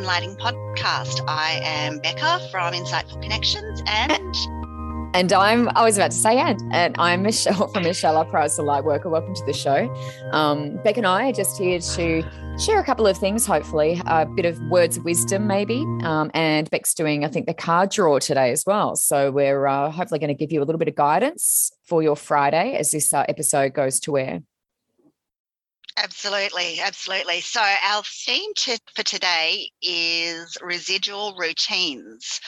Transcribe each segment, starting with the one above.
Enlightened podcast. I am Becca from Insightful Connections and and I'm Michelle from Michelle R. Price, the Lightworker. Welcome to the show. Beck and I are just here to share a couple of things, hopefully, a bit of words of wisdom maybe, and Beck's doing, I think, the card draw today as well. So we're hopefully going to give you a little bit of guidance for your Friday as this episode goes to air. Absolutely. So our theme for today is residual routines.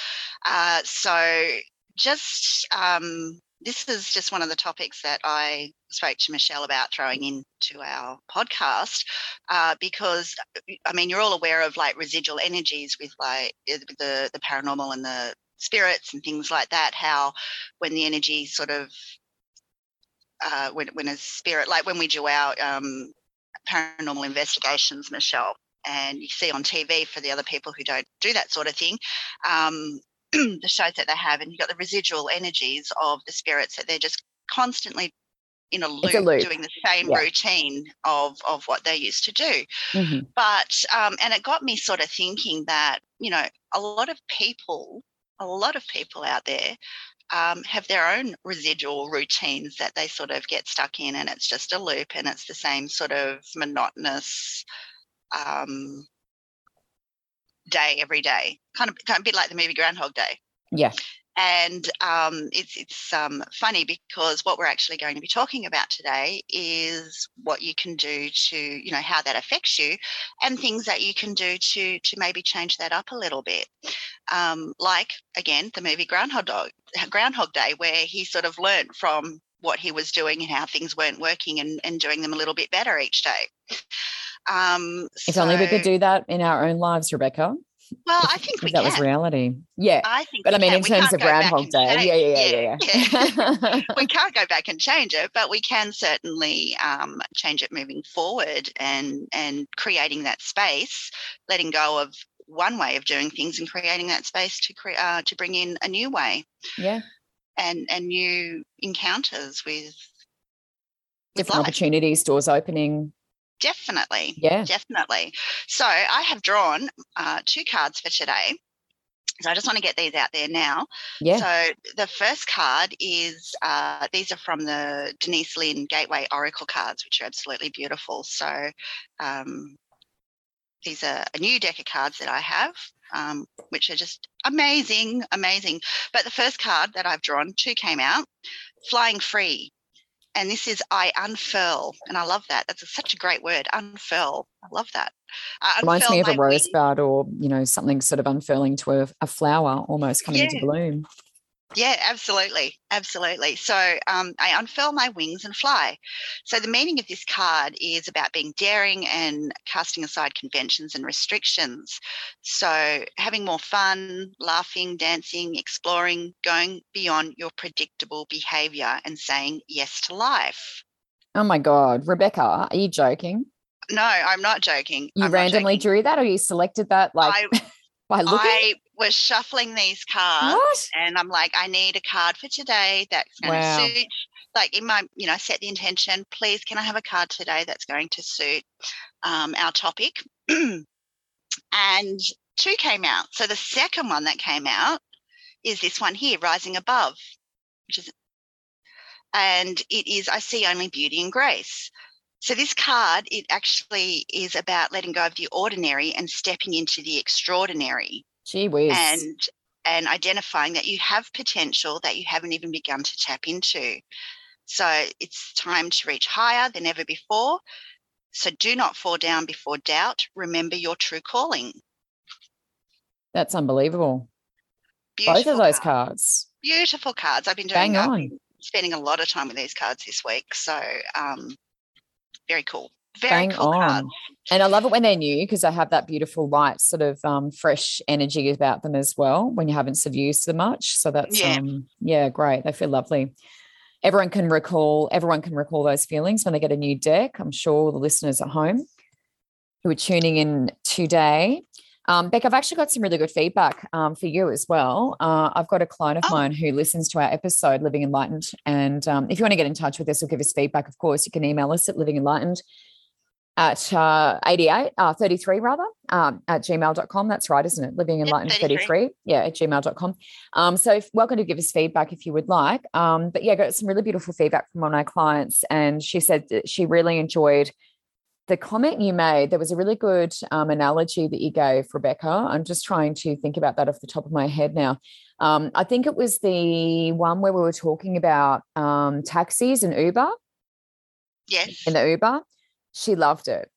This is just one of the topics that I spoke to Michelle about throwing into our podcast, because, I mean, you're all aware of like residual energies with like the paranormal and the spirits and things like that, how when the energy sort of, when a spirit, like when we do our paranormal investigations, Michelle, and you see on TV for the other people who don't do that sort of thing, the shows that they have, and you've got the residual energies of the spirits that they're just constantly in a loop. Doing the same routine of what they used to do. Mm-hmm. But, and it got me sort of thinking that, you know, a lot of people out there have their own residual routines that they sort of get stuck in, and it's just a loop, and it's the same sort of monotonous day every day, kind of a bit like the movie Groundhog Day. Yeah. And it's funny because what we're actually going to be talking about today is what you can do to, you know, how that affects you and things that you can do to maybe change that up a little bit. Like, again, the movie Groundhog Day, where he sort of learned from what he was doing and how things weren't working and doing them a little bit better each day. If only we could do that in our own lives, Rebecca. Well, I think we can. That was reality. Yeah. I think but I mean, can. In terms of Groundhog Day. Yeah. We can't go back and change it, but we can certainly change it moving forward and creating that space, letting go of one way of doing things and creating that space to bring in a new way. Yeah. And new encounters with different life. Opportunities, doors opening. Definitely. So I have drawn two cards for today. So I just want to get these out there now. Yeah. So the first card is, these are from the Denise Lynn Gateway Oracle cards, which are absolutely beautiful. So these are a new deck of cards that I have, which are just amazing. But the first card that I've drawn, two came out, Flying Free. And this is I unfurl, and I love that. That's such a great word, unfurl. I love that. Reminds me of a rosebud or, you know, something sort of unfurling to a flower almost coming into bloom. Yeah, absolutely. So I unfurl my wings and fly. So the meaning of this card is about being daring and casting aside conventions and restrictions. So having more fun, laughing, dancing, exploring, going beyond your predictable behaviour and saying yes to life. Oh, my God. Rebecca, are you joking? No, I'm not joking. You randomly drew that or you selected that? Like. I was shuffling these cards and I'm like, I need a card for today that's going to suit, like in my, you know, set the intention, please can I have a card today that's going to suit our topic? And two came out. So the second one that came out is this one here, Rising Above, and it is I see only beauty and grace. So this card, it actually is about letting go of the ordinary and stepping into the extraordinary. Gee whiz. And identifying that you have potential that you haven't even begun to tap into. So it's time to reach higher than ever before. So do not fall down before doubt. Remember your true calling. That's unbelievable. Beautiful. Both of those cards. Beautiful cards. I've been doing that. I've been spending a lot of time with these cards this week. So very cool. Very cool cards. And I love it when they're new because they have that beautiful light sort of fresh energy about them as well when you haven't used them much. So that's, great. They feel lovely. Everyone can recall those feelings when they get a new deck. I'm sure the listeners at home who are tuning in today. Beck, I've actually got some really good feedback for you as well. I've got a client of mine who listens to our episode, Living Enlightened, and if you want to get in touch with us or give us feedback, of course, you can email us at livingenlightened at 33 rather, at gmail.com. That's right, isn't it? Living Enlightened 33. Yeah, at gmail.com. So welcome to give us feedback if you would like. But yeah, got some really beautiful feedback from one of our clients, and she said that she really enjoyed the comment you made. There was a really good analogy that you gave, Rebecca. I'm just trying to think about that off the top of my head now. I think it was the one where we were talking about taxis and Uber. Yes. In the Uber. She loved it.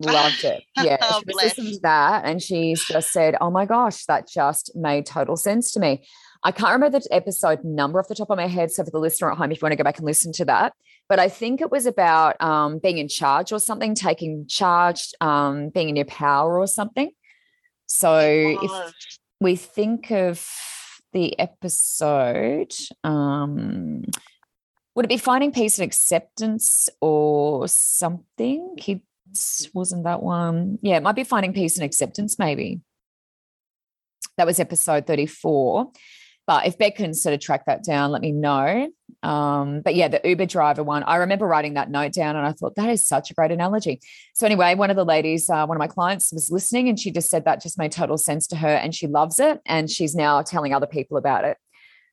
Loved it. Yeah. Oh, she was listening to that, and she's just said, oh my gosh, that just made total sense to me. I can't remember the episode number off the top of my head. So for the listener at home, if you want to go back and listen to that, but I think it was about being in charge or something, taking charge, being in your power or something. So if we think of the episode, would it be finding peace and acceptance or something? Kids, wasn't that one? Yeah, it might be finding peace and acceptance maybe. That was episode 34. But if Beck can sort of track that down, let me know. But yeah, the Uber driver one, I remember writing that note down and I thought that is such a great analogy. So anyway, one of the ladies, one of my clients was listening, and she just said that just made total sense to her, and she loves it, and she's now telling other people about it.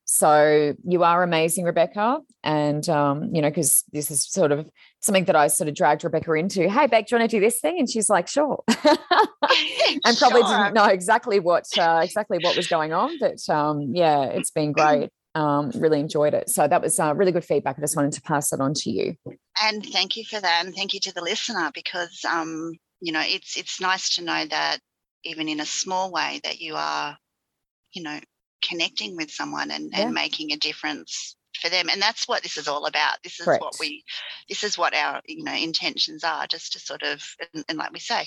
So you are amazing, Rebecca. And, you know, because this is sort of something that I sort of dragged Rebecca into. Hey, Beck, do you want to do this thing? And she's like, sure. And probably didn't know exactly what was going on. But, yeah, it's been great. Really enjoyed it. So that was really good feedback. I just wanted to pass that on to you. And thank you for that. And thank you to the listener, because, you know, it's nice to know that even in a small way that you are, you know, connecting with someone and making a difference for them. And that's what this is all about. This is Correct. What this is what our, you know, intentions are, just to sort of, and like we say,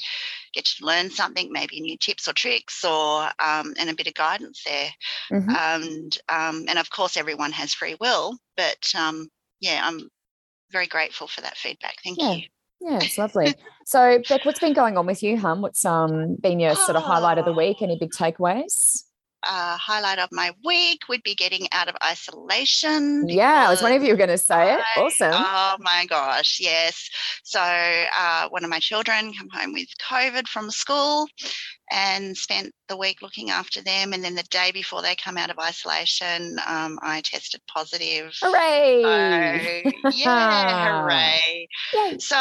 get to learn something, maybe new tips or tricks or and a bit of guidance there. Mm-hmm. And of course everyone has free will, but yeah, I'm very grateful for that feedback. Thank you. Yeah, it's lovely. So Beck, what's been going on with you, hon? What's been your sort of highlight of the week? Any big takeaways? Highlight of my week would be getting out of isolation. Yeah, I was wondering if you were going to say it. Awesome. Oh, my gosh, yes. So one of my children came home with COVID from school and spent the week looking after them. And then the day before they come out of isolation, I tested positive. Hooray! So, yeah, hooray. Yay. So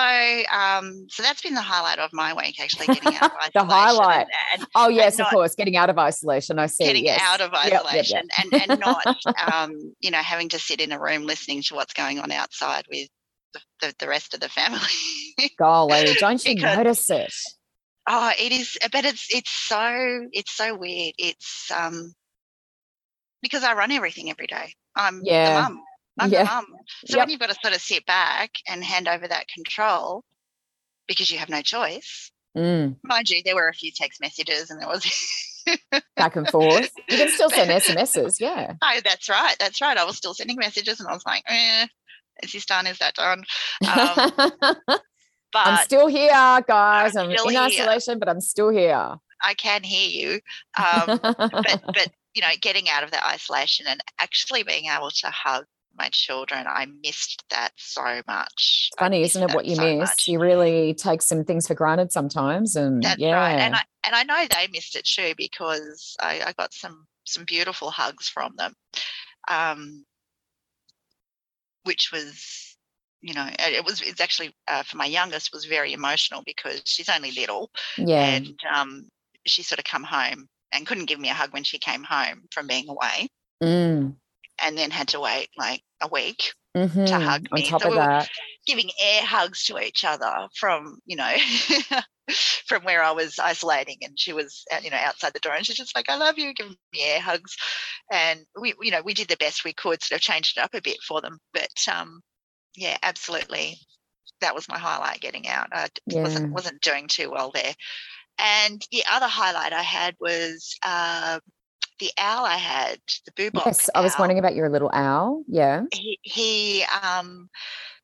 that's been the highlight of my week, actually, getting out of isolation. The highlight. And, oh, yes, of course, getting out of isolation. I see. Getting out of isolation and not, you know, having to sit in a room listening to what's going on outside with the rest of the family. Golly, don't you notice it? Oh, it is, but it's so weird. It's because I run everything every day. I'm the mum. So when you've got to sort of sit back and hand over that control because you have no choice. Mm. Mind you, there were a few text messages and there was back and forth. You can still send SMSs, yeah. Oh, that's right. I was still sending messages and I was like, is this done? Is that done? But I'm still here, guys. I'm in isolation, but I'm still here. I can hear you. But, you know, getting out of that isolation and actually being able to hug my children, I missed that so much. Funny, isn't it, what you miss? You really take some things for granted sometimes. And that's right. And I know they missed it too, because I got some beautiful hugs from them, which was, you know, it's actually for my youngest was very emotional because she's only little, and she sort of come home and couldn't give me a hug when she came home from being away, and then had to wait like a week to hug me. On top of that, giving air hugs to each other from, you know, from where I was isolating, and she was, you know, outside the door, and she's just like, I love you, giving me air hugs, and we, you know, we did the best we could, sort of changed it up a bit for them, but yeah, absolutely. That was my highlight, getting out. I wasn't doing too well there. And the other highlight I had was the owl I had, the boo box. Yes, I was wondering about your little owl. Yeah. He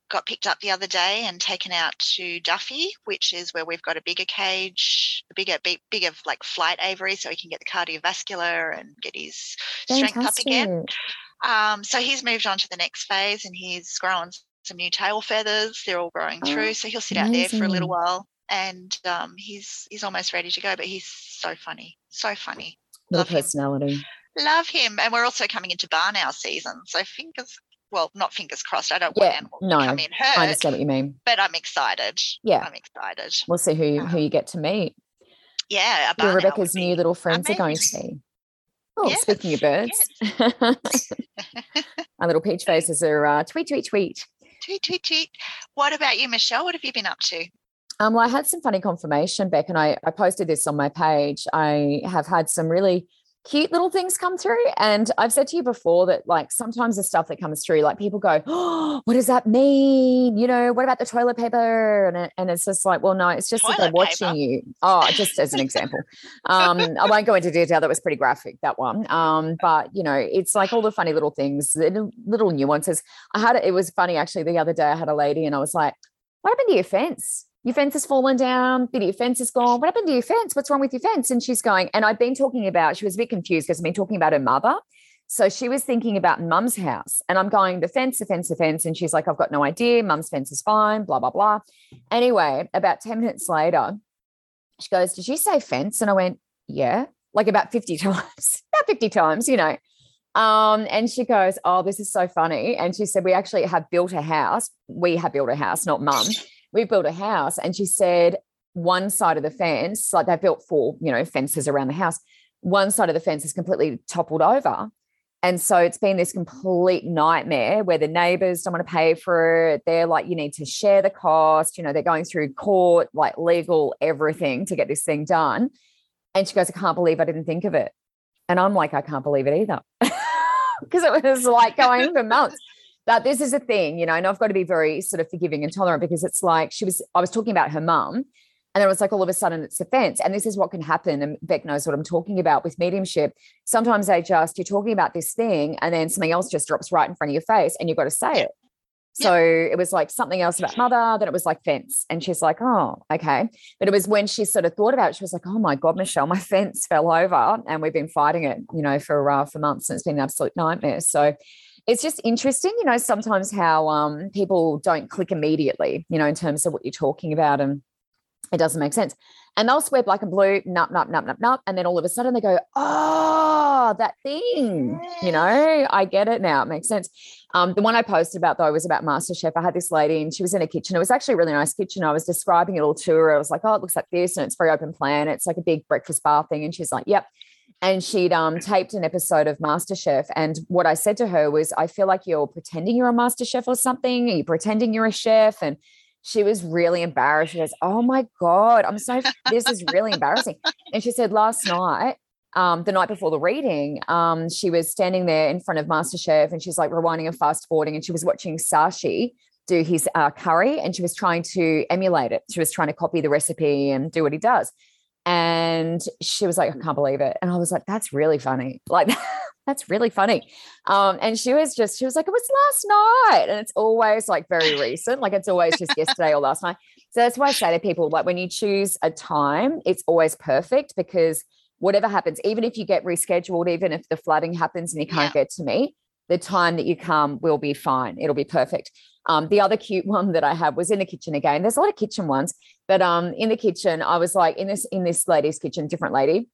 got picked up the other day and taken out to Duffy, which is where we've got a bigger cage, bigger like flight aviary, so he can get the cardiovascular and get his strength up again. So he's moved on to the next phase and he's grown some new tail feathers. They're all growing through, so he'll sit out there for a little while. and he's almost ready to go, but he's so funny. Love personality. Love him. And we're also coming into barn-owl season, so not fingers crossed. I don't want animals to come in hurt. I understand what you mean. But I'm excited. Yeah. I'm excited. We'll see who you get to meet. Yeah. Who Rebecca's new little friends are going to be. Oh, yes. Speaking of birds. Yes. Our little peach faces are tweet, tweet, tweet. Tweet, tweet, tweet. What about you, Michelle? What have you been up to? Well, I had some funny confirmation, Beck, and I posted this on my page. I have had some really cute little things come through, and I've said to you before that, like, sometimes the stuff that comes through, like, people go, oh, what does that mean, you know, what about the toilet paper? And it's just like, well, no, it's just that they're watching you. Oh, just as an example, I won't go into detail, that was pretty graphic, that one, but you know, it's like all the funny little things, the little nuances. It was funny actually the other day, I had a lady and I was like, what happened to your fence? Your fence has fallen down. Your fence is gone. What happened to your fence? What's wrong with your fence? And she's going, and I've been talking about, she was a bit confused because I've been talking about her mother. So she was thinking about mum's house. And I'm going, the fence. And she's like, I've got no idea. Mum's fence is fine, blah, blah, blah. Anyway, about 10 minutes later, she goes, did you say fence? And I went, yeah, like about 50 times, you know. And she goes, oh, this is so funny. And she said, we have built a house, not mum. We built a house, and she said one side of the fence, like, they built four, you know, fences around the house. One side of the fence is completely toppled over. And so it's been this complete nightmare where the neighbors don't want to pay for it. They're like, you need to share the cost. You know, they're going through court, like legal, everything to get this thing done. And she goes, I can't believe I didn't think of it. And I'm like, I can't believe it either. Because it was like going for months. But this is a thing, you know, and I've got to be very sort of forgiving and tolerant, because it's like I was talking about her mum, and then it was like all of a sudden it's a fence. And this is what can happen. And Beck knows what I'm talking about with mediumship. Sometimes you're talking about this thing and then something else just drops right in front of your face and you've got to say it. So it was like something else about mother, then it was like fence. And she's like, oh, okay. But it was when she sort of thought about it, she was like, oh my God, Michelle, my fence fell over and we've been fighting it, you know, for months, and it's been an absolute nightmare. So it's just interesting, you know, sometimes how people don't click immediately, you know, in terms of what you're talking about, and it doesn't make sense. And they'll swear black and blue, nup, nup, nup, nup, nup. And then all of a sudden they go, oh, that thing, you know, I get it now. It makes sense. The one I posted about, though, was about MasterChef. I had this lady and she was in a kitchen. It was actually a really nice kitchen. I was describing it all to her. I was like, oh, it looks like this, and it's very open plan. It's like a big breakfast bar thing. And she's like, yep. And she'd taped an episode of MasterChef. And what I said to her was, I feel like you're pretending you're a MasterChef or something. Are you pretending you're a chef? And she was really embarrassed. She goes, oh my God, this is really embarrassing. And she said last night, the night before the reading, she was standing there in front of MasterChef, and she's like rewinding and fast forwarding. And she was watching Sashi do his curry, and she was trying to emulate it. She was trying to copy the recipe and do what he does. And she was like, I can't believe it. And I was like, that's really funny. Like, that's really funny. And she was like, it was last night. And it's always like very recent. Like, it's always just yesterday or last night. So that's why I say to people, like, when you choose a time, it's always perfect, because whatever happens, even if you get rescheduled, even if the flooding happens and you can't get to meet, the time that you come will be fine. It'll be perfect. The other cute one that I had was in the kitchen again. There's a lot of kitchen ones, but in the kitchen, I was like in this lady's kitchen, different lady.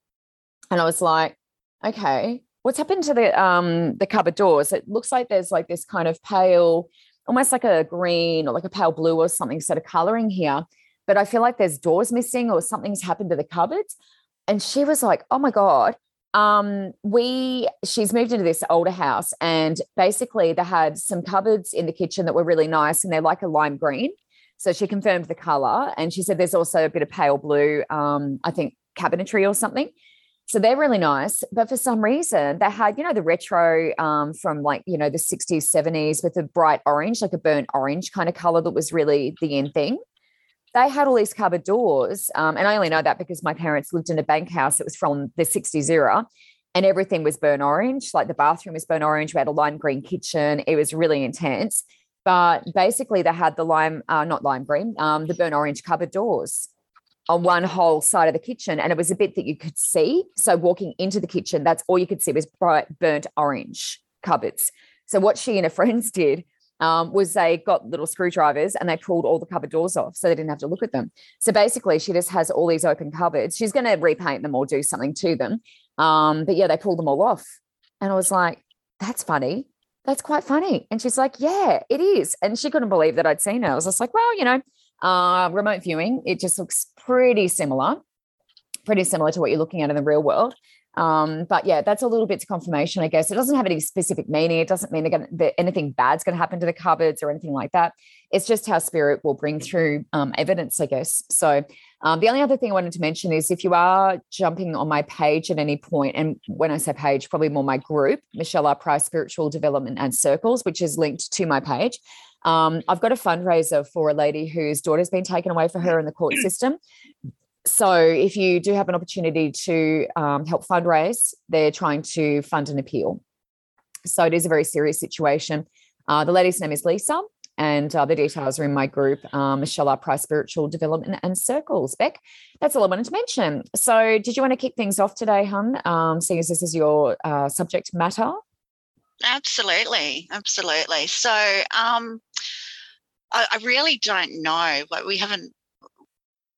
And I was like, okay, what's happened to the cupboard doors? It looks like there's like this kind of pale, almost like a green or like a pale blue or something sort of coloring here. But I feel like there's doors missing or something's happened to the cupboards. And she was like, oh my God. She's moved into this older house, and basically they had some cupboards in the kitchen that were really nice, and they're like a lime green. So she confirmed the color, and she said there's also a bit of pale blue, I think cabinetry or something. So they're really nice. But for some reason they had, you know, the retro, from like, you know, the 60s, 70s with a bright orange, like a burnt orange kind of color that was really the in thing. They had all these cupboard doors, and I only know that because my parents lived in a bank house that was from the 60s era, and everything was burnt orange. Like, the bathroom was burnt orange. We had a lime green kitchen. It was really intense. But basically they had the burnt orange cupboard doors on one whole side of the kitchen, and it was a bit that you could see. So walking into the kitchen, that's all you could see was bright burnt orange cupboards. So what she and her friends did was they got little screwdrivers and they pulled all the cupboard doors off so they didn't have to look at them. So basically she just has all these open cupboards. She's going to repaint them or do something to them. But yeah, they pulled them all off. And I was like, that's funny. That's quite funny. And she's like, yeah, it is. And she couldn't believe that I'd seen her. I was just like, well, you know, remote viewing, it just looks pretty similar to what you're looking at in the real world. But yeah, that's a little bit to confirmation, I guess. It doesn't have any specific meaning. It doesn't mean that anything bad's going to happen to the cupboards or anything like that. It's just how spirit will bring through evidence, I guess. So the only other thing I wanted to mention is if you are jumping on my page at any point, and when I say page, probably more my group, Michelle R. Price Spiritual Development and Circles, which is linked to my page. I've got a fundraiser for a lady whose daughter's been taken away for her in the court system. So if you do have an opportunity to help fundraise, they're trying to fund an appeal. So it is a very serious situation. The lady's name is Lisa, and the details are in my group, Michelle R. Price Spiritual Development and Circles. Beck, that's all I wanted to mention. So did you want to kick things off today, hun, seeing as this is your subject matter? Absolutely. So I really don't know. Like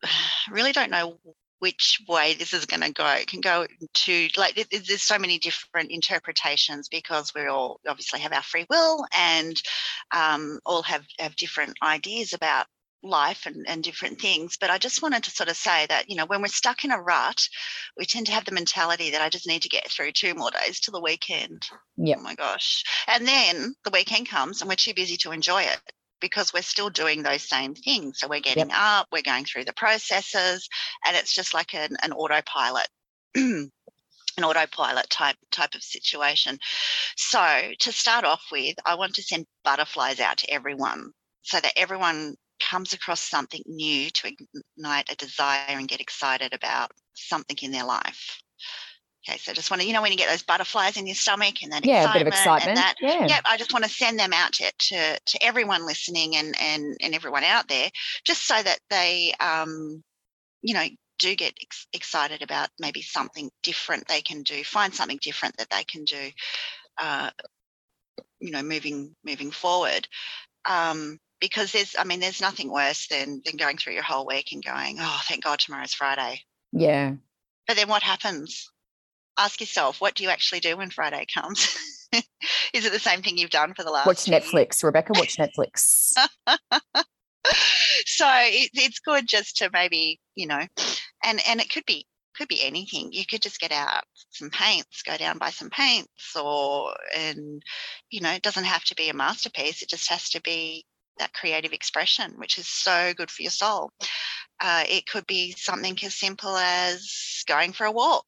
I really don't know which way this is going to go. It can go to, like, there's so many different interpretations because we all obviously have our free will and all have different ideas about life and different things. But I just wanted to sort of say that, you know, when we're stuck in a rut, we tend to have the mentality that I just need to get through 2 more days till the weekend. Yeah. Oh my gosh. And then the weekend comes and we're too busy to enjoy it, because we're still doing those same things. So we're getting up, we're going through the processes, and it's just like an autopilot, type of situation. So to start off with, I want to send butterflies out to everyone so that everyone comes across something new to ignite a desire and get excited about something in their life. Okay, so I just want to, you know, when you get those butterflies in your stomach and that excitement. And that, I just want to send them out to everyone listening and everyone out there, just so that they, you know, do get excited about maybe something different they can do, find something different that they can do, you know, moving forward. Because there's nothing worse than going through your whole week and going, oh, thank God tomorrow's Friday. Yeah. But then what happens? Ask yourself, what do you actually do when Friday comes? Is it the same thing you've done for the last year? Netflix, Rebecca, watch Netflix. So it's good just to maybe, you know, and it could be anything. You could just get out some paints, go down, buy some paints, and, you know, it doesn't have to be a masterpiece. It just has to be that creative expression, which is so good for your soul. It could be something as simple as going for a walk.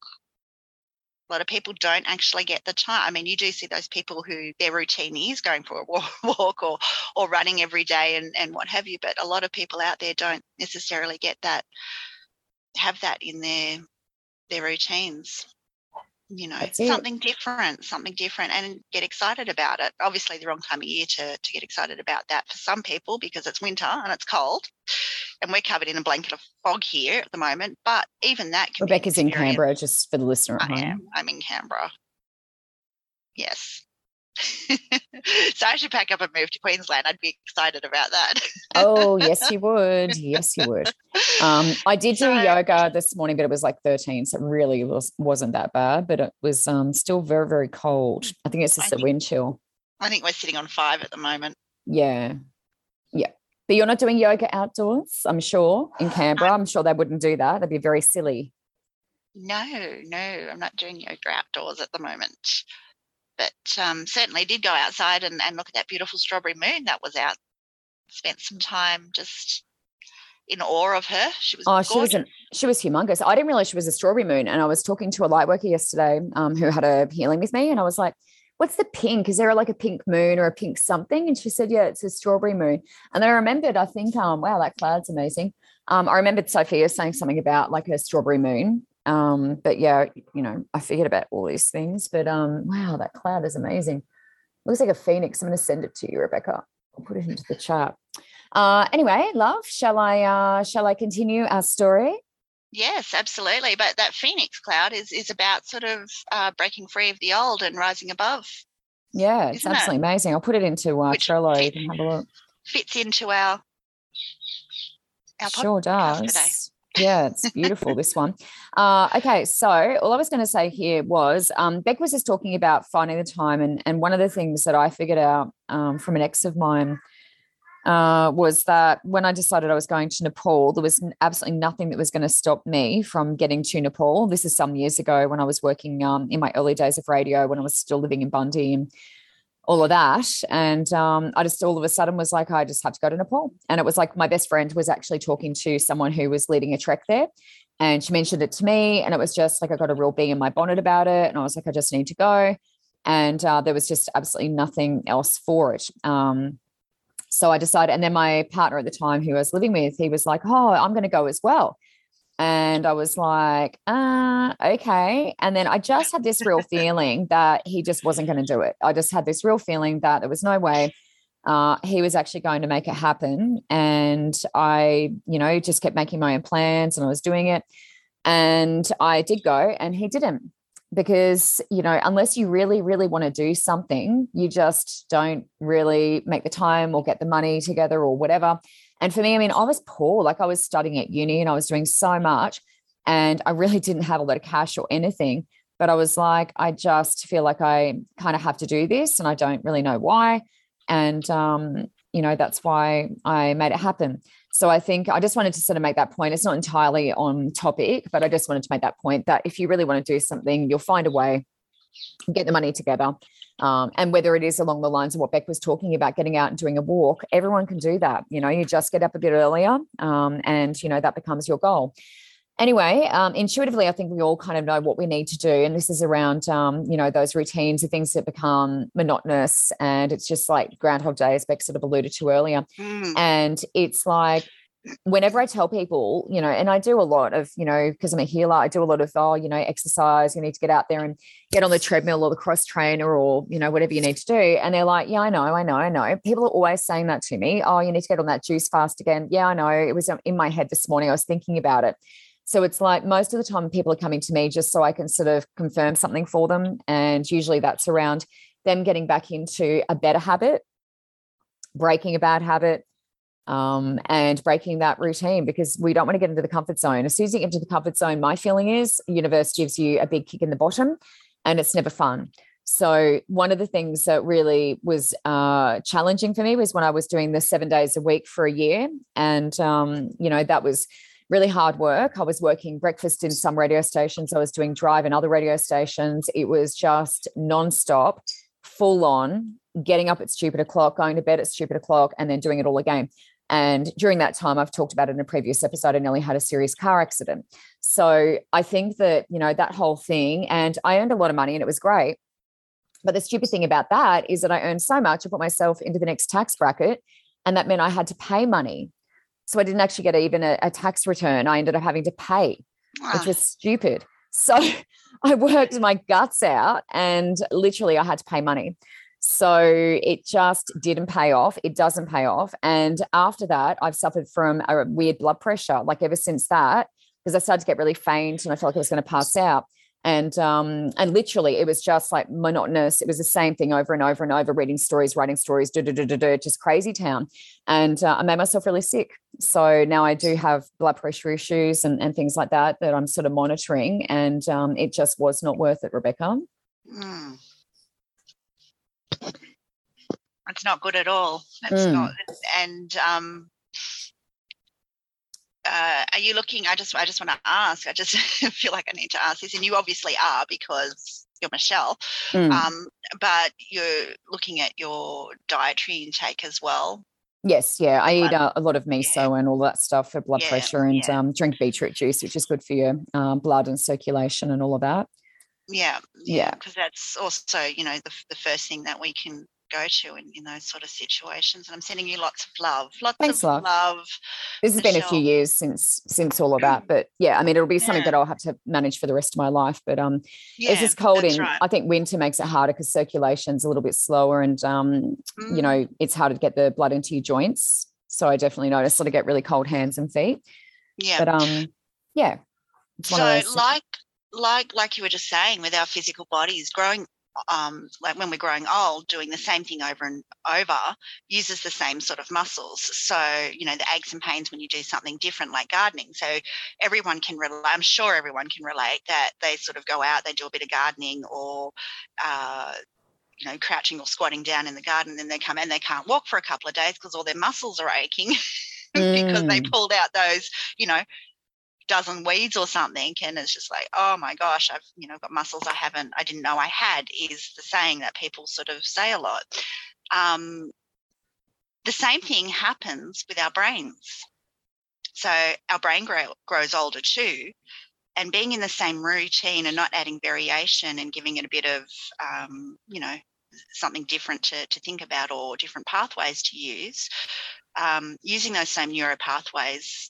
A lot of people don't actually get the time. I mean, you do see those people who their routine is going for a walk or running every day and what have you, but a lot of people out there don't necessarily have that in their routines. You know, something different and get excited about it. Obviously the wrong time of year to get excited about that for some people, because it's winter and it's cold and we're covered in a blanket of fog here at the moment. But even that can Rebecca's be in Canberra, just for the listener at home. I'm in Canberra. Yes. So I should pack up and move to Queensland. I'd be excited about that. Oh, yes, you would. Yes, you would. I did do yoga this morning, but it was like 13, so it really wasn't that bad, but it was still very, very cold. I think it's just the wind chill. I think we're sitting on 5 at the moment. Yeah. Yeah. But you're not doing yoga outdoors, I'm sure, in Canberra. I'm sure they wouldn't do that. That'd be very silly. No, I'm not doing yoga outdoors at the moment. But certainly did go outside and look at that beautiful strawberry moon that was out. Spent some time just in awe of her. She was gorgeous. She was humongous. I didn't realize she was a strawberry moon. And I was talking to a light worker yesterday who had a healing with me. And I was like, what's the pink? Is there like a pink moon or a pink something? And she said, yeah, it's a strawberry moon. And then I remembered, I think, wow, that cloud's amazing. I remembered Sophia saying something about like a strawberry moon. But yeah, you know, I forget about all these things, but wow, that cloud is amazing. Looks like a phoenix. I'm going to send it to you, Rebecca. I'll put it into the chat. Anyway, love, shall I continue our story? Yes, absolutely. But that phoenix cloud is about sort of breaking free of the old and rising above. Yeah, it's absolutely amazing. I'll put it into Trello. You can have a look. Fits into our podcast. Sure does. Today. Yeah, it's beautiful, this one. Okay, so all I was going to say here was Beck was just talking about finding the time, and one of the things that I figured out from an ex of mine was that when I decided I was going to Nepal, there was absolutely nothing that was going to stop me from getting to Nepal. This is some years ago when I was working in my early days of radio, when I was still living in Bundy and all of that. And I just all of a sudden was like, I just had to go to Nepal. And it was like my best friend was actually talking to someone who was leading a trek there, and she mentioned it to me, and it was just like I got a real bee in my bonnet about it, and I was like, I just need to go. And there was just absolutely nothing else for it. So I decided, and then my partner at the time who I was living with, he was like, oh, I'm going to go as well. And I was like, okay. And then I just had this real feeling that he just wasn't going to do it. I just had this real feeling that there was no way he was actually going to make it happen. And I, just kept making my own plans, and I was doing it. And I did go, and he didn't, because, unless you really, really want to do something, you just don't really make the time or get the money together or whatever. And for me, I was poor. Like, I was studying at uni and I was doing so much, and I really didn't have a lot of cash or anything, but I was like, I just feel like I kind of have to do this, and I don't really know why. And, that's why I made it happen. So I think I just wanted to sort of make that point. It's not entirely on topic, but I just wanted to make that point that if you really want to do something, you'll find a way, get the money together. And whether it is along the lines of what Beck was talking about, getting out and doing a walk, everyone can do that. You just get up a bit earlier and, that becomes your goal. Anyway, intuitively, I think we all kind of know what we need to do. And this is around, those routines, the things that become monotonous. And it's just like Groundhog Day, as Beck sort of alluded to earlier. And it's like, whenever I tell people, and I do a lot of, because I'm a healer, I do a lot of, exercise, you need to get out there and get on the treadmill or the cross trainer or, whatever you need to do. And they're like, yeah, I know. People are always saying that to me. Oh, you need to get on that juice fast again. Yeah, I know. It was in my head this morning. I was thinking about it. So it's like most of the time people are coming to me just so I can sort of confirm something for them. And usually that's around them getting back into a better habit, breaking a bad habit, and breaking that routine, because we don't want to get into the comfort zone. As soon as you get into the comfort zone, my feeling is the universe gives you a big kick in the bottom, and it's never fun. So one of the things that really was challenging for me was when I was doing the 7 days a week for a year, and that was really hard work. I was working breakfast in some radio stations. I was doing drive in other radio stations. It was just nonstop, full on, getting up at stupid o'clock, going to bed at stupid o'clock, and then doing it all again. And during that time, I've talked about it in a previous episode, I nearly had a serious car accident. So I think that, that whole thing, and I earned a lot of money and it was great. But the stupid thing about that is that I earned so much, I put myself into the next tax bracket, and that meant I had to pay money. So I didn't actually get even a tax return. I ended up having to pay, which was stupid. So I worked my guts out, and literally I had to pay money. So it just didn't pay off. It doesn't pay off. And after that, I've suffered from a weird blood pressure, like ever since that, because I started to get really faint and I felt like I was going to pass out. And literally it was just like monotonous. It was the same thing over and over and over, reading stories, writing stories, just crazy town. And I made myself really sick. So now I do have blood pressure issues and things like that I'm sort of monitoring, and it just was not worth it, Rebecca. Mm. It's not good at all. It's not. And are you looking? I just want to ask. I just feel like I need to ask this, and you obviously are, because you're Michelle. But you're looking at your dietary intake as well. Yes, yeah. I eat a lot of miso and all that stuff for blood pressure, and drink beetroot juice, which is good for your blood and circulation and all of that. Yeah. Because that's also, the first thing that we can go to in those sort of situations. And I'm sending you lots of love. Thanks, love. This has been a few years since all of that, but it'll be something that I'll have to manage for the rest of my life. But it's just cold in. Right. I think winter makes it harder because circulation's a little bit slower, and it's harder to get the blood into your joints. So I definitely notice that I get really cold hands and feet. Yeah. But it's one of those. Like you were just saying, with our physical bodies, growing like when we're growing old, doing the same thing over and over uses the same sort of muscles. So, you know, the aches and pains when you do something different like gardening. So everyone can relate, I'm sure everyone can relate, that they sort of go out, they do a bit of gardening or, you know, crouching or squatting down in the garden, then they come and they can't walk for a couple of days because all their muscles are aching because they pulled out those, you know, dozen weeds or something, and it's just like, oh my gosh, I've, you know, got muscles I didn't know I had, is the saying that people sort of say a lot. The same thing happens with our brains. So our brain grows older too, and being in the same routine and not adding variation and giving it a bit of, you know, something different to think about or different pathways to use, using those same neuro pathways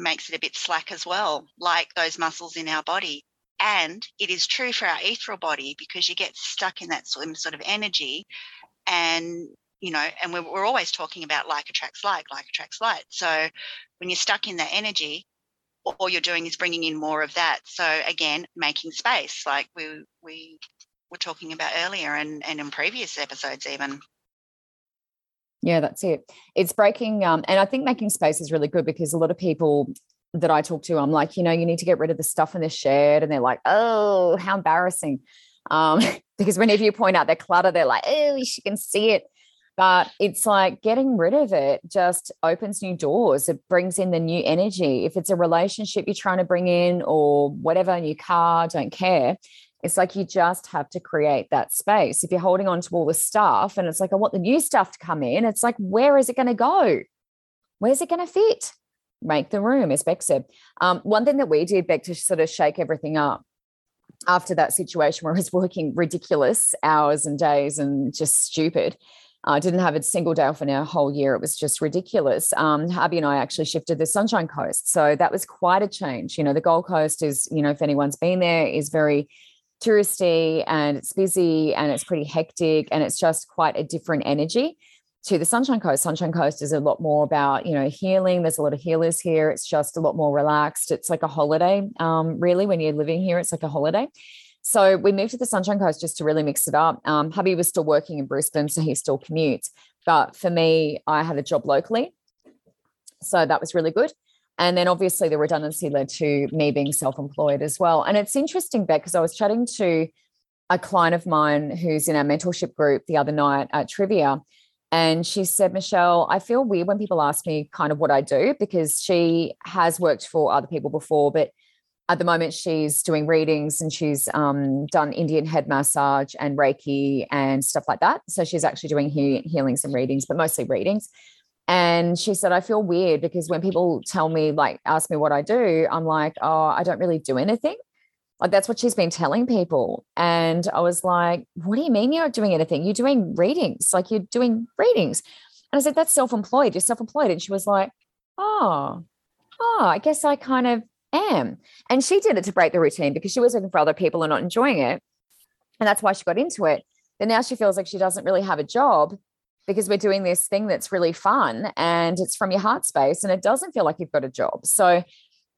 makes it a bit slack as well, like those muscles in our body. And it is true for our ethereal body, because you get stuck in that same sort of energy, and, you know, and we're always talking about like attracts like. So when you're stuck in that energy, all you're doing is bringing in more of that. So again, making space, like we were talking about earlier and in previous episodes even. Yeah, that's it. It's breaking, and I think making space is really good, because a lot of people that I talk to, I'm like, you know, you need to get rid of the stuff in the shed, and they're like, oh, how embarrassing, because whenever you point out their clutter, they're like, oh, she can see it. But it's like, getting rid of it just opens new doors. It brings in the new energy. If it's a relationship you're trying to bring in or whatever, new car, don't care. It's like, you just have to create that space. If you're holding on to all the stuff and it's like, I want the new stuff to come in, it's like, where is it going to go? Where's it going to fit? Make the room, as Beck said. One thing that we did, Beck, to sort of shake everything up after that situation where I was working ridiculous hours and days and just stupid, I didn't have a single day off in a whole year. It was just ridiculous. Harvey and I actually shifted the Sunshine Coast. So that was quite a change. You know, the Gold Coast is, you know, if anyone's been there, is very touristy and it's busy and it's pretty hectic, and it's just quite a different energy to the Sunshine Coast. Sunshine Coast is a lot more about, you know, healing. There's a lot of healers here. It's just a lot more relaxed. It's like a holiday. Really, when you're living here, it's like a holiday. So we moved to the Sunshine Coast just to really mix it up. Hubby was still working in Brisbane, so he still commutes. But for me, I had a job locally, so that was really good. And then obviously the redundancy led to me being self-employed as well. And it's interesting, Beck, because I was chatting to a client of mine who's in our mentorship group the other night at Trivia, and she said, Michelle, I feel weird when people ask me kind of what I do, because she has worked for other people before, but at the moment, she's doing readings and she's done Indian head massage and Reiki and stuff like that. So she's actually doing healings and readings, but mostly readings. And she said, I feel weird because when people tell me, like, ask me what I do, I'm like, oh, I don't really do anything. Like, that's what she's been telling people. And I was like, what do you mean you're not doing anything? You're doing readings. Like, you're doing readings. And I said, that's self-employed. You're self-employed. And she was like, oh, I guess I kind of am. And she did it to break the routine because she was working for other people and not enjoying it, and that's why she got into it. But now she feels like she doesn't really have a job, because we're doing this thing that's really fun and it's from your heart space, and it doesn't feel like you've got a job. So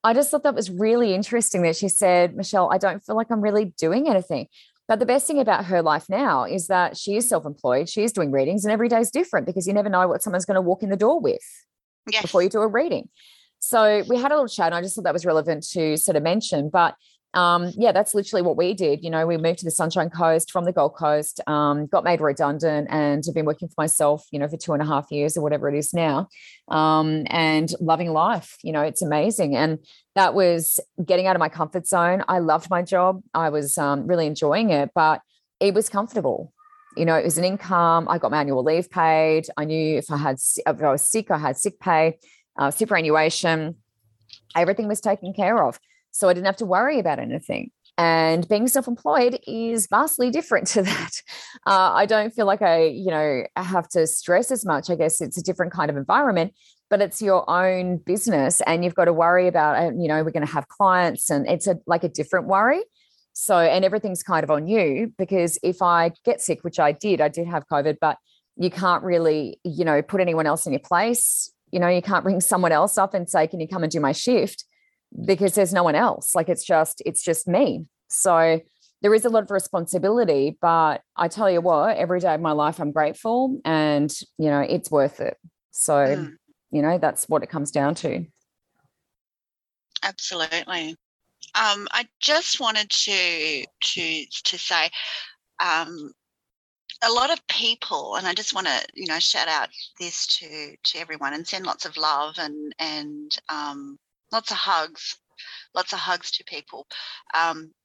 I just thought that was really interesting that she said, Michelle, I don't feel like I'm really doing anything. But the best thing about her life now is that she is self-employed, she is doing readings, and every day is different because you never know what someone's going to walk in the door with before you do a reading. So we had a little chat, and I just thought that was relevant to sort of mention. But yeah, that's literally what we did. You know, we moved to the Sunshine Coast from the Gold Coast, got made redundant, and have been working for myself, you know, for 2.5 years or whatever it is now, and loving life. You know, it's amazing. And that was getting out of my comfort zone. I loved my job. I was really enjoying it, but it was comfortable. You know, it was an income. I got my annual leave paid. I knew if I was sick, I had sick pay. Superannuation, everything was taken care of. So I didn't have to worry about anything. And being self-employed is vastly different to that. I don't feel like I have to stress as much. I guess it's a different kind of environment, but it's your own business and you've got to worry about, you know, we're going to have clients, and it's like a different worry. So, and everything's kind of on you, because if I get sick, which I did have COVID, but you can't really, you know, put anyone else in your place. You know, you can't ring someone else up and say, can you come and do my shift? Because there's no one else. Like, it's just me. So there is a lot of responsibility, but I tell you what, every day of my life, I'm grateful and, you know, it's worth it. So, you know, that's what it comes down to. Absolutely. I just wanted to say, a lot of people, and I just want to, you know, shout out this to everyone and send lots of love and lots of hugs to people,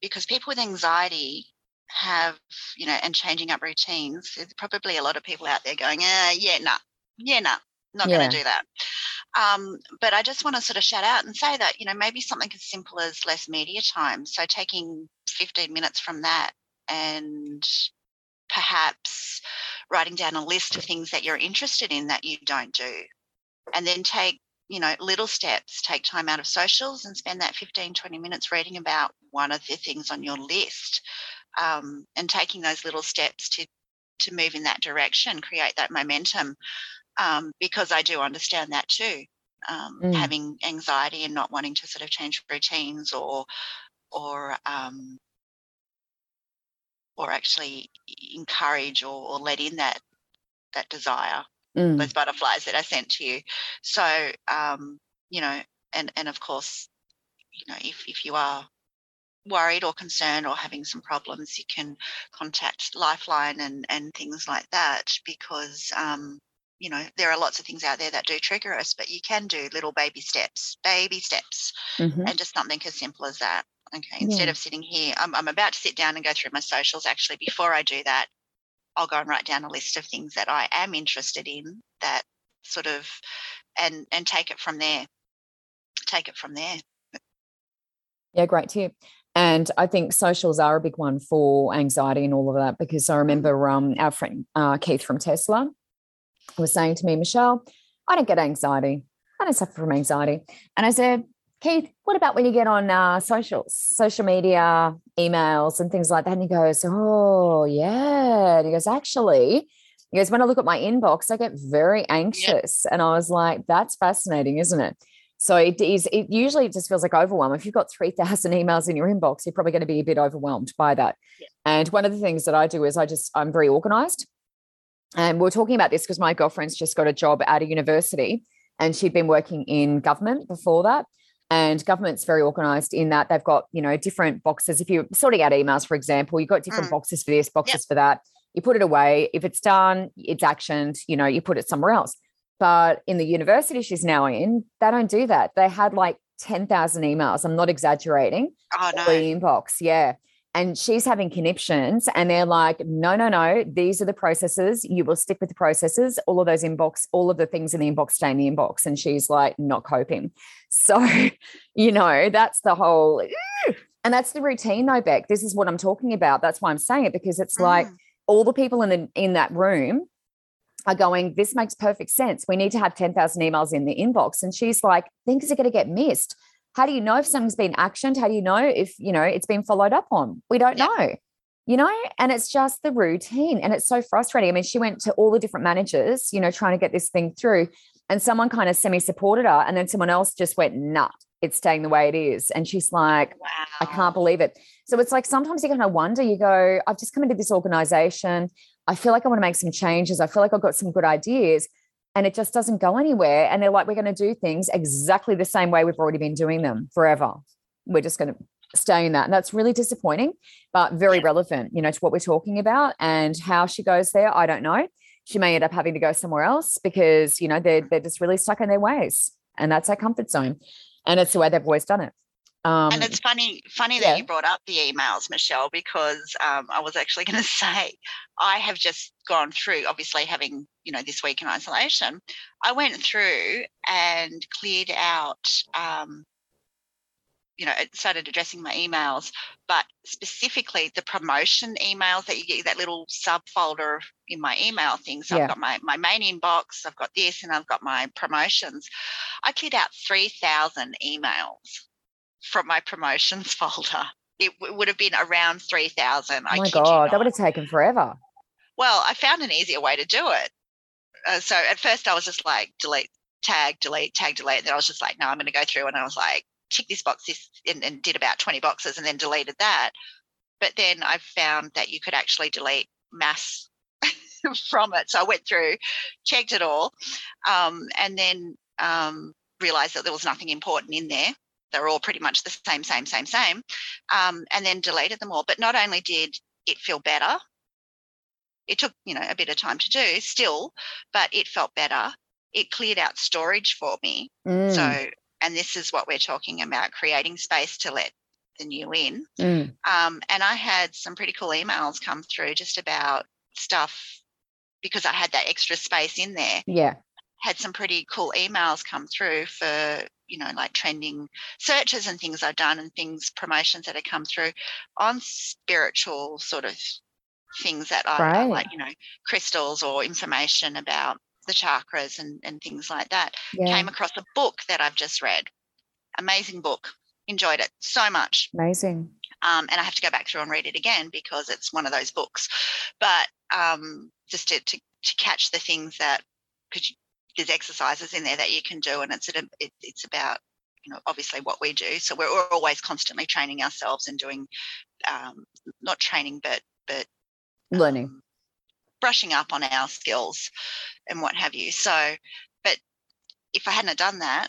because people with anxiety have, you know, and changing up routines. There's probably a lot of people out there going, not going to do that. But I just want to sort of shout out and say that, you know, maybe something as simple as less media time. So taking 15 minutes from that and perhaps writing down a list of things that you're interested in that you don't do, and then take, you know, little steps, take time out of socials and spend that 15-20 minutes reading about one of the things on your list, and taking those little steps to move in that direction, create that momentum, because I do understand that too, having anxiety and not wanting to sort of change routines or actually encourage or let in that desire, those butterflies that I sent to you. So, you know, and of course, you know, if you are worried or concerned or having some problems, you can contact Lifeline and things like that, because, you know, there are lots of things out there that do trigger us, but you can do little baby steps, and just something as simple as that. Okay, instead of sitting here, I'm about to sit down and go through my socials. Actually, before I do that, I'll go and write down a list of things that I am interested in, that sort of, and take it from there. Yeah, great tip. And I think socials are a big one for anxiety and all of that, because I remember our friend Keith from Tesla was saying to me, Michelle, I don't get anxiety. I don't suffer from anxiety. And I said, Keith, what about when you get on social media, emails and things like that? And he goes, oh, yeah. And he goes, actually, he goes, when I look at my inbox, I get very anxious. Yep. And I was like, that's fascinating, isn't it? So it usually just feels like overwhelm. If you've got 3,000 emails in your inbox, you're probably going to be a bit overwhelmed by that. Yep. And one of the things that I do is I'm very organised. And we're talking about this because my girlfriend's just got a job out of university and she'd been working in government before that. And government's very organised in that they've got, you know, different boxes. If you're sorting out emails, for example, you've got different boxes for this, boxes for that. You put it away. If it's done, it's actioned, you know, you put it somewhere else. But in the university she's now in, they don't do that. They had like 10,000 emails. I'm not exaggerating. Oh, no. In the inbox, yeah. And she's having conniptions and they're like, no, these are the processes. You will stick with the processes. All of those inbox, all of the things in the inbox stay in the inbox. And she's like, not coping. So, you know, that's the whole, and that's the routine though, Beck. This is what I'm talking about. That's why I'm saying it, because it's like all the people in that room are going, this makes perfect sense. We need to have 10,000 emails in the inbox. And she's like, things are going to get missed. How do you know if something's been actioned? How do you know if, you know, it's been followed up on? We don't know, you know, and it's just the routine and it's so frustrating. I mean, she went to all the different managers, you know, trying to get this thing through, and someone kind of semi-supported her and then someone else just went, nah, it's staying the way it is. And she's like, wow. I can't believe it. So it's like sometimes you kind of wonder, you go, I've just come into this organization. I feel like I want to make some changes. I feel like I've got some good ideas. And it just doesn't go anywhere. And they're like, we're going to do things exactly the same way we've already been doing them forever. We're just going to stay in that. And that's really disappointing, but very relevant, you know, to what we're talking about. And how she goes there, I don't know. She may end up having to go somewhere else because, you know, they're just really stuck in their ways. And that's our comfort zone. And it's the way they've always done it. And it's funny that you brought up the emails, Michelle, because I was actually going to say I have just gone through, obviously having, you know, this week in isolation, I went through and cleared out, you know, started addressing my emails, but specifically the promotion emails that you get, that little subfolder in my email thing. So I've got my main inbox, I've got this, and I've got my promotions. I cleared out 3,000 emails. From my promotions folder, it would have been around 3,000. Oh my God, that would have taken forever. Well, I found an easier way to do it. So at first I was just like, delete, tag, delete. Then I was just like, no, I'm going to go through. And I was like, tick this box, this, and did about 20 boxes and then deleted that. But then I found that you could actually delete mass from it. So I went through, checked it all, and then realized that there was nothing important in there. They're all pretty much the same, and then deleted them all. But not only did it feel better, it took, a bit of time to do still, but it felt better. It cleared out storage for me. So, and this is what we're talking about, creating space to let the new in. And I had some pretty cool emails come through just about stuff because I had that extra space in there. Yeah. Had some pretty cool emails come through for, like trending searches and things I've done and things, promotions that have come through on spiritual sort of things that I like, crystals or information about the chakras and things like that. Yeah. Came across a book that I've just read. Amazing book. Enjoyed it so much. Amazing. And I have to go back through and read it again because it's one of those books. But just to catch the things that, because there's exercises in there that you can do, and it's about, obviously what we do. So we're always constantly training ourselves and doing, not training, but learning, brushing up on our skills and what have you. So, but if I hadn't have done that,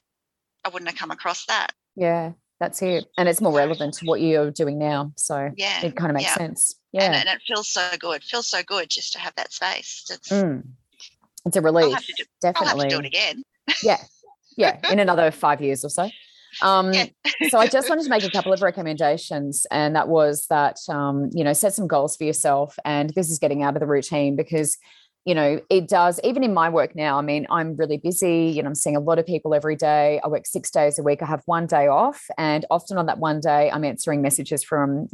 I wouldn't have come across that. Yeah, that's it. And it's more relevant to what you're doing now. So yeah, it kind of makes sense. Yeah. And it feels so good. Feels so good just to have that space. It's a relief. Definitely. I'll have to do it again. Yeah. In another 5 years or so. So I just wanted to make a couple of recommendations, and that was that, set some goals for yourself. And this is getting out of the routine because, it does, even in my work now, I mean, I'm really busy, I'm seeing a lot of people every day. I work 6 days a week. I have one day off, and often on that one day I'm answering messages from,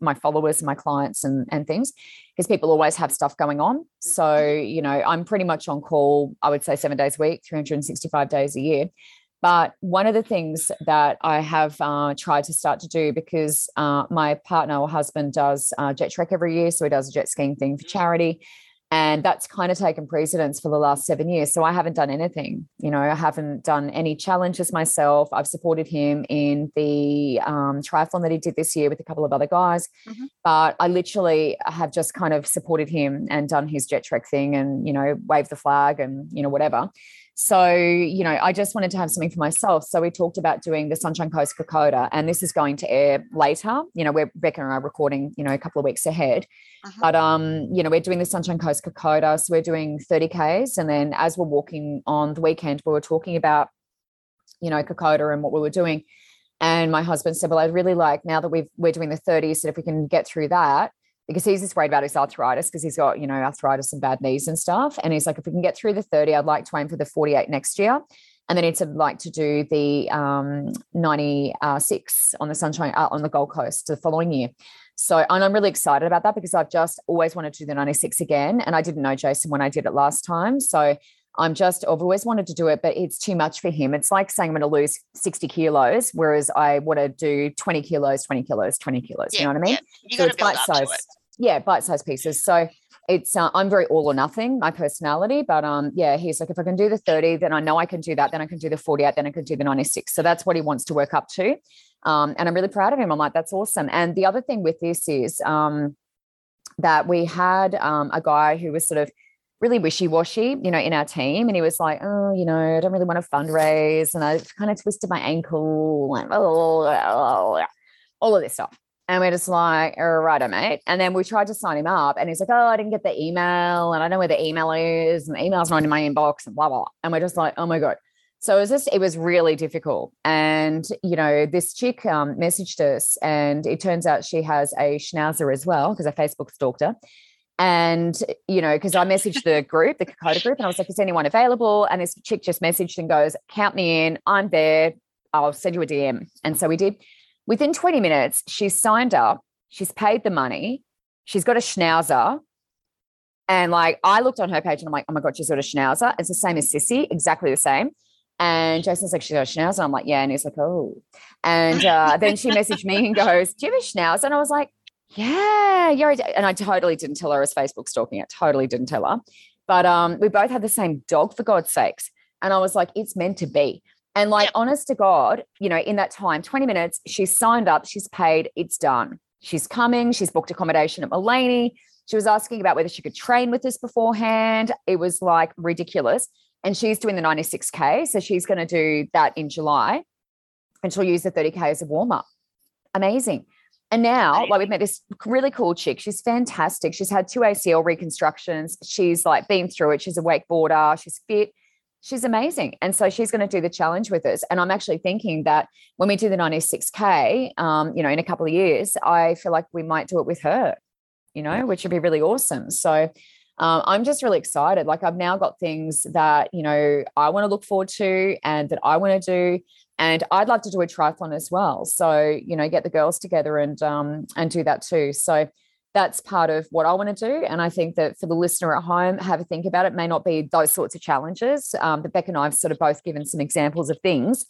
my followers and my clients and things, because people always have stuff going on. So, I'm pretty much on call, I would say 7 days a week, 365 days a year. But one of the things that I have tried to start to do, because my partner or husband does jet trek every year, so he does a jet skiing thing for charity, and that's kind of taken precedence for the last 7 years. So I haven't done anything, I haven't done any challenges myself. I've supported him in the triathlon that he did this year with a couple of other guys, but I literally have just kind of supported him and done his jet trek thing and, waved the flag and, whatever. So, I just wanted to have something for myself. So we talked about doing the Sunshine Coast Kokoda, and this is going to air later. We're Becca and I are recording, a couple of weeks ahead. But, we're doing the Sunshine Coast Kokoda. So we're doing 30Ks. And then as we're walking on the weekend, we were talking about, Kokoda and what we were doing. And my husband said, well, I'd really like, now that we're doing the 30s, that if we can get through that, because he's just worried about his arthritis, because he's got, arthritis and bad knees and stuff. And he's like, if we can get through the 30, I'd like to aim for the 48 next year. And then he'd like to do the 96 on the Sunshine, on the Gold Coast the following year. So, and I'm really excited about that because I've just always wanted to do the 96 again. And I didn't know Jason when I did it last time. So I've always wanted to do it, but it's too much for him. It's like saying I'm going to lose 60 kilos, whereas I want to do 20 kilos. Yeah, you know what I mean? Yeah. So it's bite-sized. Yeah, bite-sized pieces. So it's I'm very all or nothing, my personality. But he's like, if I can do the 30, then I know I can do that. Then I can do the 48. Then I can do the 96. So that's what he wants to work up to. And I'm really proud of him. I'm like, that's awesome. And the other thing with this is that we had a guy who was sort of really wishy-washy, in our team. And he was like, oh, I don't really want to fundraise. And I kind of twisted my ankle, and all of this stuff. And we're just like, all right, mate. And then we tried to sign him up, and he's like, oh, I didn't get the email, and I don't know where the email is, and the email's not in my inbox, and blah, blah, blah. And we're just like, oh my God. So it was really difficult. And, this chick messaged us, and it turns out she has a schnauzer as well, because I Facebook stalked her. And, because I messaged the group, the Kokoda group, and I was like, is anyone available? And this chick just messaged and goes, count me in. I'm there. I'll send you a DM. And so we did. Within 20 minutes, she's signed up. She's paid the money. She's got a schnauzer. And, I looked on her page, and I'm like, oh, my God, she's got a schnauzer. It's the same as Sissy, exactly the same. And Jason's like, she's got a schnauzer. I'm like, yeah. And he's like, oh. And then she messaged me and goes, do you have a schnauzer? And I was like, yeah, you're. And I totally didn't tell her I was Facebook stalking. I totally didn't tell her. But we both had the same dog, for God's sakes. And I was like, it's meant to be. And honest to God, in that time, 20 minutes, she's signed up, she's paid, it's done. she's coming, she's booked accommodation at Mulaney. She was asking about whether she could train with us beforehand. It was like ridiculous. And she's doing the 96K. So she's going to do that in July. And she'll use the 30K as a warm-up. Amazing. And now, like, we've met this really cool chick. She's fantastic. She's had 2 ACL reconstructions. She's like been through it. She's a wakeboarder. She's fit. She's amazing. And so she's going to do the challenge with us. And I'm actually thinking that when we do the 96K, you know, in a couple of years, I feel like we might do it with her, you know, which would be really awesome. So I'm just really excited. Like, I've now got things that, you know, I want to look forward to and that I want to do. And I'd love to do a triathlon as well. So, you know, get the girls together and do that too. So that's part of what I want to do. And I think that for the listener at home, have a think about it. It may not be those sorts of challenges. But Beck and I have sort of both given some examples of things.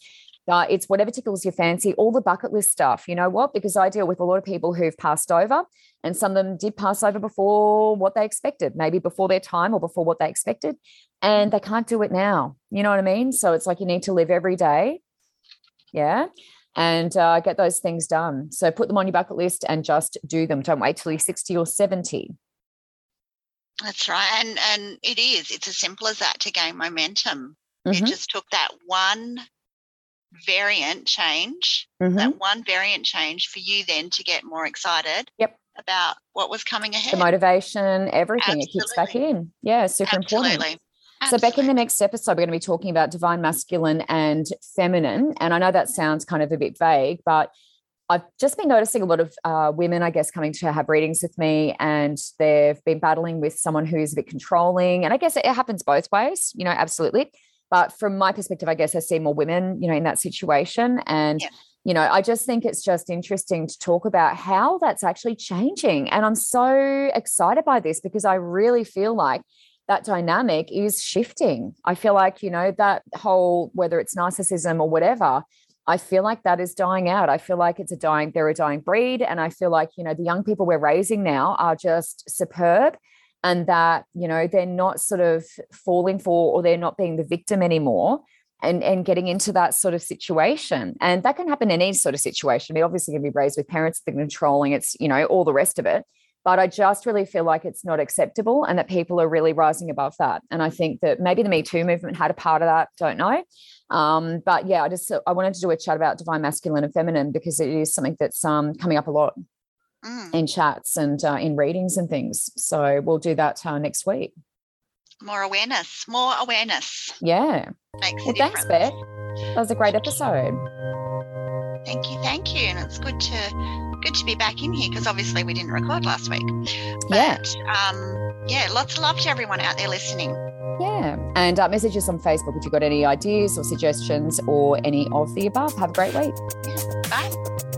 It's whatever tickles your fancy, all the bucket list stuff. You know what? Because I deal with a lot of people who've passed over, and some of them did pass over before what they expected, maybe before their time or before what they expected, and they can't do it now. You know what I mean? So it's like you need to live every day. Yeah. And get those things done. So put them on your bucket list and just do them. Don't wait till you're 60 or 70. That's right. And it is. It's as simple as that to gain momentum. Mm-hmm. It just took that one variant change, mm-hmm. that one variant change for you then to get more excited yep. about what was coming ahead. The motivation, everything. Absolutely. It kicks back in. Yeah, super Absolutely. Important. Absolutely. So, Beck, in the next episode, we're going to be talking about divine masculine and feminine. And I know that sounds kind of a bit vague, but I've just been noticing a lot of women, I guess, coming to have readings with me, and they've been battling with someone who's a bit controlling. And I guess it happens both ways, you know, absolutely. But from my perspective, I guess I see more women, you know, in that situation. And, yeah. you know, I just think it's just interesting to talk about how that's actually changing. And I'm so excited by this because I really feel like that dynamic is shifting. I feel like, you know, that whole, whether it's narcissism or whatever, I feel like that is dying out. I feel like they're a dying breed. And I feel like, you know, the young people we're raising now are just superb, and that, you know, they're not sort of falling for, or they're not being the victim anymore and getting into that sort of situation. And that can happen in any sort of situation. They're obviously going to be raised with parents that are controlling, it's, you know, all the rest of it. But I just really feel like it's not acceptable, and that people are really rising above that. And I think that maybe the Me Too movement had a part of that, don't know. But yeah, I wanted to do a chat about divine masculine and feminine because it is something that's coming up a lot in chats and in readings and things. So we'll do that next week. More awareness. Yeah. Makes a difference. Thanks, Beth. That was a great episode. Thank you. And it's good to be back in here because obviously we didn't record last week. But, yeah. Lots of love to everyone out there listening. Yeah. And message us on Facebook if you've got any ideas or suggestions or any of the above. Have a great week. Yeah. Bye.